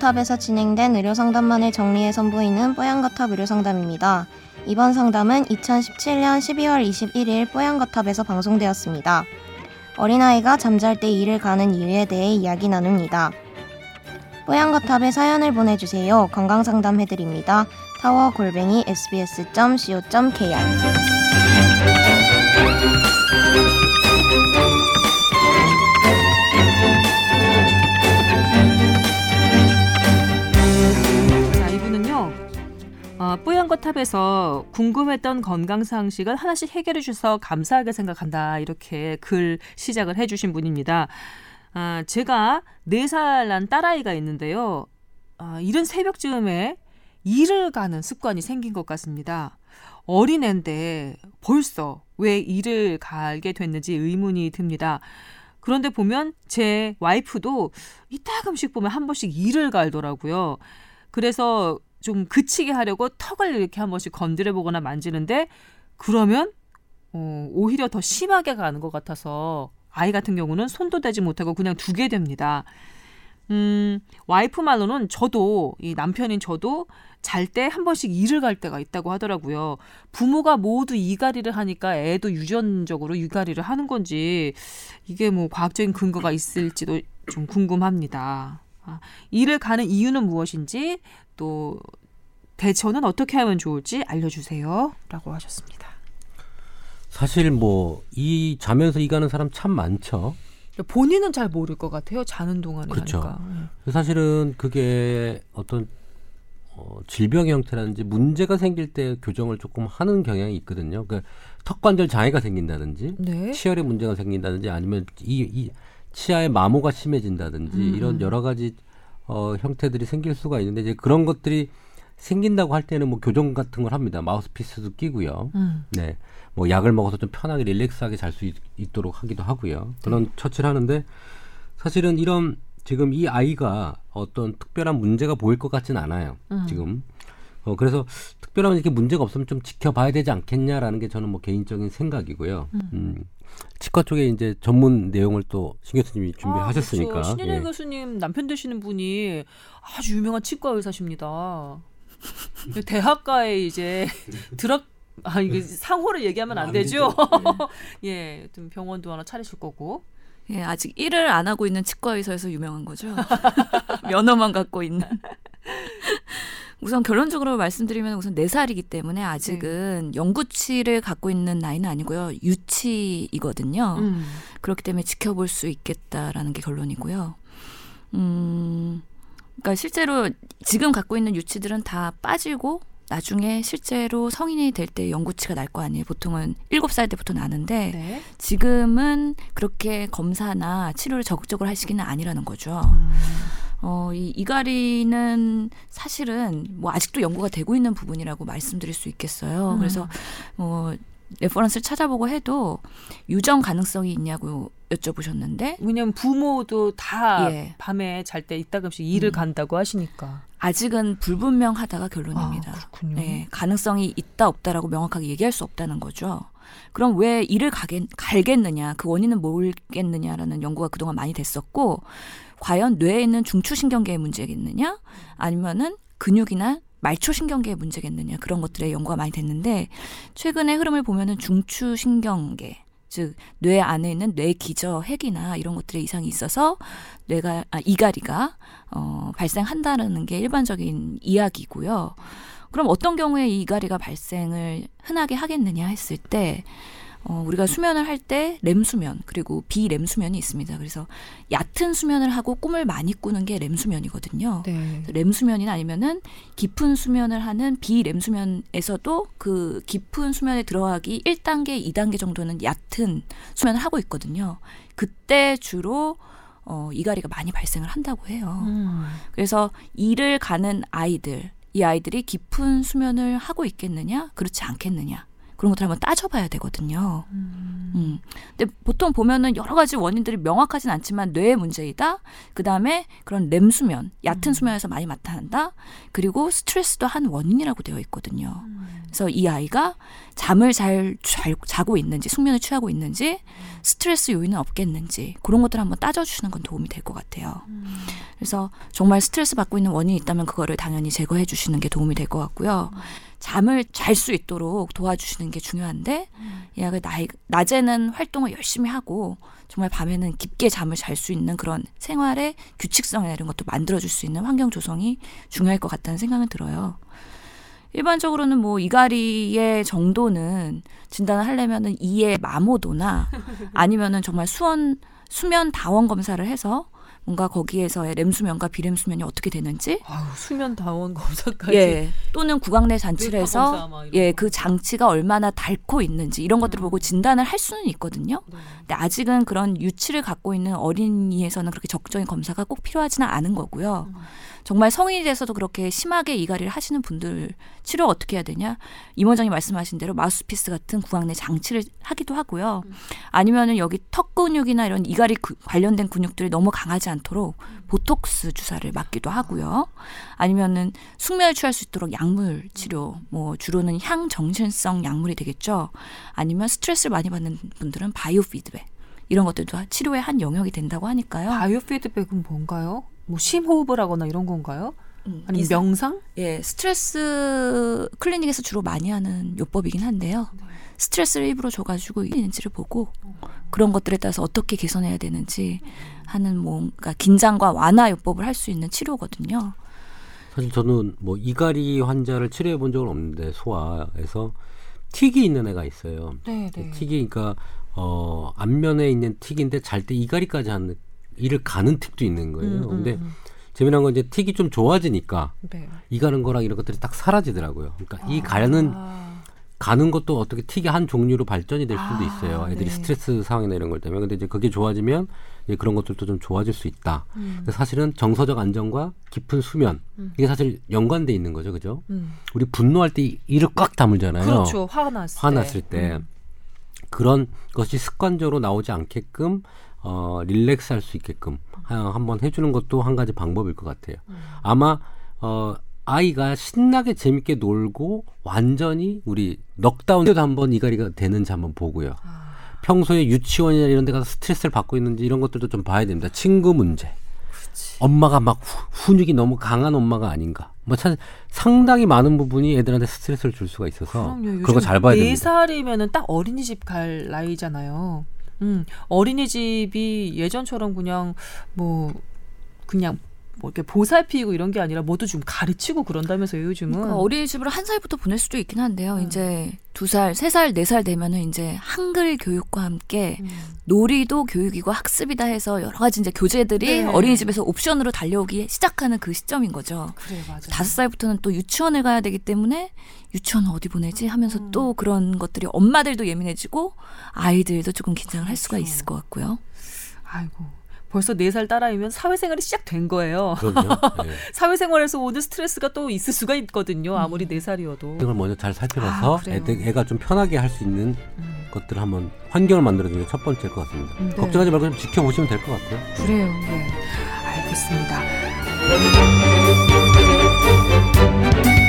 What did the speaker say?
뽀얀거탑에서 진행된 의료상담만을 정리해 선보이는 뽀얀거탑 의료상담입니다. 이번 상담은 2017년 12월 21일 뽀얀거탑에서 방송되었습니다. 어린아이가 잠잘 때 이를 가는 이유에 대해 이야기 나눕니다. 뽀얀거탑에 사연을 보내주세요. 건강상담 해드립니다. tower@sbs.co.kr 자, 이분은요. 뽀얀거탑에서 궁금했던 건강상식을 하나씩 해결해 주셔서 감사하게 생각한다. 이렇게 글 시작을 해주신 분입니다. 제가 4살 난 딸아이가 있는데요. 이른 새벽쯤에 일을 가는 습관이 생긴 것 같습니다. 어린애인데 벌써 왜 일을 가게 됐는지 의문이 듭니다. 그런데 보면 제 와이프도 이따금씩 보면 한 번씩 일을 갈더라고요. 그래서 좀 그치게 하려고 턱을 이렇게 한 번씩 건드려보거나 만지는데 그러면 오히려 더 심하게 가는 것 같아서 아이 같은 경우는 손도 대지 못하고 그냥 두게 됩니다. 와이프 말로는 저도, 이 남편인 저도 잘 때 한 번씩 이를 갈 때가 있다고 하더라고요. 부모가 모두 이갈이를 하니까 애도 유전적으로 이갈이를 하는 건지 이게 뭐 과학적인 근거가 있을지도 좀 궁금합니다. 이를 가는 이유는 무엇인지 또 대처는 어떻게 하면 좋을지 알려주세요. 라고 하셨습니다. 사실 뭐 이 자면서 이 가는 사람 참 많죠. 본인은 잘 모를 것 같아요. 자는 동안에 그렇죠. 하니까. 사실은 그게 어떤 질병의 형태라든지 문제가 생길 때 교정을 조금 하는 경향이 있거든요. 그러니까 턱관절 장애가 생긴다든지 네. 치열의 문제가 생긴다든지 아니면 이 치아의 마모가 심해진다든지 이런 여러 가지 형태들이 생길 수가 있는데 이제 그런 것들이 생긴다고 할 때는 뭐 교정 같은 걸 합니다. 마우스피스도 끼고요. 네. 뭐 약을 먹어서 좀 편하게 릴렉스하게 잘 수 있도록 하기도 하고요. 그런 처치를 하는데 사실은 이런 지금 이 아이가 어떤 특별한 문제가 보일 것 같진 않아요. 지금. 그래서 특별한 이렇게 문제가 없으면 좀 지켜봐야 되지 않겠냐라는 게 저는 뭐 개인적인 생각이고요. 치과 쪽에 이제 전문 내용을 또 신 교수님이 준비하셨으니까. 그렇죠. 신인혜 예. 교수님 남편 되시는 분이 아주 유명한 치과 의사십니다. 대학가에 이제 이게 상호를 얘기하면 안 되죠. 예, 좀 병원도 하나 차리실 거고. 예, 아직 일을 안 하고 있는 치과 의사에서 유명한 거죠. 면허만 갖고 있는. 우선 결론적으로 말씀드리면 우선 4살이기 때문에 아직은 영구치를 갖고 있는 나이는 아니고요. 유치이거든요. 그렇기 때문에 지켜볼 수 있겠다라는 게 결론이고요. 그러니까 실제로 지금 갖고 있는 유치들은 다 빠지고 나중에 실제로 성인이 될 때 영구치가 날 거 아니에요. 보통은 7살 때부터 나는데 네. 지금은 그렇게 검사나 치료를 적극적으로 할 시기는 아니라는 거죠. 이 이갈이는 사실은 뭐 아직도 연구가 되고 있는 부분이라고 말씀드릴 수 있겠어요. 그래서 뭐 레퍼런스를 찾아보고 해도 유전 가능성이 있냐고 여쭤보셨는데 왜냐면 부모도 다 예. 밤에 잘 때 이따금씩 일을 간다고 하시니까 아직은 불분명하다가 결론입니다. 그렇군요. 네, 가능성이 있다 없다라고 명확하게 얘기할 수 없다는 거죠. 그럼 왜 일을 갈겠느냐 그 원인은 뭘겠느냐라는 연구가 그동안 많이 됐었고 과연 뇌에 있는 중추신경계의 문제겠느냐 아니면은 근육이나 말초신경계의 문제겠느냐 그런 것들의 연구가 많이 됐는데 최근의 흐름을 보면은 중추신경계 즉 뇌 안에 있는 뇌기저 핵이나 이런 것들의 이상이 있어서 이갈이가 발생한다는 게 일반적인 이야기고요. 그럼 어떤 경우에 이 이갈이가 발생을 흔하게 하겠느냐 했을 때 우리가 수면을 할 때 렘수면 그리고 비렘수면이 있습니다. 그래서 얕은 수면을 하고 꿈을 많이 꾸는 게 렘수면이거든요. 네. 렘수면이나 아니면은 깊은 수면을 하는 비렘수면에서도 그 깊은 수면에 들어가기 1단계, 2단계 정도는 얕은 수면을 하고 있거든요. 그때 주로 이갈이가 많이 발생을 한다고 해요. 그래서 이를 가는 아이들, 이 아이들이 깊은 수면을 하고 있겠느냐, 그렇지 않겠느냐. 그런 것들 한번 따져봐야 되거든요. 근데 보통 보면은 여러 가지 원인들이 명확하진 않지만 뇌의 문제이다. 그 다음에 그런 렘수면, 얕은 수면에서 많이 나타난다. 그리고 스트레스도 한 원인이라고 되어 있거든요. 그래서 이 아이가 잠을 잘 자고 있는지, 숙면을 취하고 있는지, 스트레스 요인은 없겠는지 그런 것들 한번 따져주시는 건 도움이 될 것 같아요. 그래서 정말 스트레스 받고 있는 원인이 있다면 그거를 당연히 제거해 주시는 게 도움이 될 것 같고요. 잠을 잘 수 있도록 도와주시는 게 중요한데 얘가 낮에는 활동을 열심히 하고 정말 밤에는 깊게 잠을 잘 수 있는 그런 생활의 규칙성이나 이런 것도 만들어줄 수 있는 환경 조성이 중요할 것 같다는 생각은 들어요. 일반적으로는 뭐 이갈이의 정도는 진단을 하려면은 이의 마모도나 아니면은 정말 수면 다원 검사를 해서 뭔가 거기에서의 렘수면과 비렘수면이 어떻게 되는지, 아유, 수면 다원 검사까지, 예, 또는 구강내 장치를 해서 예, 그 장치가 얼마나 닳고 있는지 이런 것들을 보고 진단을 할 수는 있거든요. 근데 아직은 그런 유치를 갖고 있는 어린이에서는 그렇게 적정인 검사가 꼭 필요하지는 않은 거고요. 정말 성인이 돼서도 그렇게 심하게 이갈이를 하시는 분들 치료 어떻게 해야 되냐? 임 원장님 말씀하신 대로 마우스피스 같은 구강내 장치를 하기도 하고요. 아니면은 여기 턱 근육이나 이런 이갈이 관련된 근육들이 너무 강하지 않도록 보톡스 주사를 맞기도 하고요. 아니면은 숙면을 취할 수 있도록 약물 치료, 뭐 주로는 향정신성 약물이 되겠죠. 아니면 스트레스를 많이 받는 분들은 바이오 피드백 이런 것들도 치료의 한 영역이 된다고 하니까요. 바이오 피드백은 뭔가요? 뭐 심호흡을 하거나 이런 건가요? 아니면 명상? 예, 스트레스 클리닉에서 주로 많이 하는 요법이긴 한데요. 스트레스를 입으로 줘가지고 있는지를 보고 그런 것들에 따라서 어떻게 개선해야 되는지 하는 뭔가 긴장과 완화 요법을 할 수 있는 치료거든요. 사실 저는 뭐 이갈이 환자를 치료해 본 적은 없는데 소아에서 틱이 있는 애가 있어요. 네, 네. 틱이 그러니까 안면에 있는 틱인데 잘 때 이갈이까지 하는 이를 가는 틱도 있는 거예요. 근데 재미난 건 이제 틱이 좀 좋아지니까 네. 이 가는 거랑 이런 것들이 딱 사라지더라고요. 그러니까 이 가는 것도 어떻게 틱의 한 종류로 발전이 될 수도 있어요. 애들이 네. 스트레스 상황이나 이런 걸 때문에. 근데 이제 그게 좋아지면 이제 그런 것들도 좀 좋아질 수 있다. 사실은 정서적 안정과 깊은 수면 이게 사실 연관돼 있는 거죠, 그죠? 우리 분노할 때 이를 꽉 다물잖아요. 그렇죠, 화났을 때 그런 것이 습관적으로 나오지 않게끔. 릴렉스 할 수 있게끔 한번 해주는 것도 한 가지 방법일 것 같아요. 아마 아이가 신나게 재밌게 놀고 완전히 우리 넉다운 때도 한번 이갈이가 되는지 한번 보고요. 평소에 유치원이나 이런 데 가서 스트레스를 받고 있는지 이런 것들도 좀 봐야 됩니다. 친구 문제. 그치. 엄마가 막 훈육이 너무 강한 엄마가 아닌가. 뭐 상당히 많은 부분이 애들한테 스트레스를 줄 수가 있어서 그런 거 잘 봐야 됩니다. 4살이면은 딱 어린이집 갈 나이잖아요. 어린이집이 예전처럼 그냥 이렇게 보살피고 이런 게 아니라 뭐도 좀 가르치고 그런다면서요, 요즘은. 그러니까 어린이집으로 1살부터 보낼 수도 있긴 한데요. 이제 2살, 3살, 4살 되면은 이제 한글 교육과 함께 놀이도 교육이고 학습이다 해서 여러 가지 이제 교재들이 네. 어린이집에서 옵션으로 달려오기 시작하는 그 시점인 거죠. 그래, 맞아요. 5살부터는 또 유치원을 가야 되기 때문에 유치원은 어디 보내지 하면서 또 그런 것들이 엄마들도 예민해지고 아이들도 조금 긴장을 할 수가 있을 것 같고요. 아이고. 벌써 4살 딸아이면 사회생활이 시작된 거예요. 네. 사회생활에서 오는 스트레스가 또 있을 수가 있거든요. 아무리 4살이어도. 이걸 먼저 잘 살펴봐서 애가 좀 편하게 할 수 있는 것들을 한번 환경을 만들어주는 게 첫 번째일 것 같습니다. 네. 걱정하지 말고 좀 지켜보시면 될 것 같아요. 그래요. 네. 알겠습니다.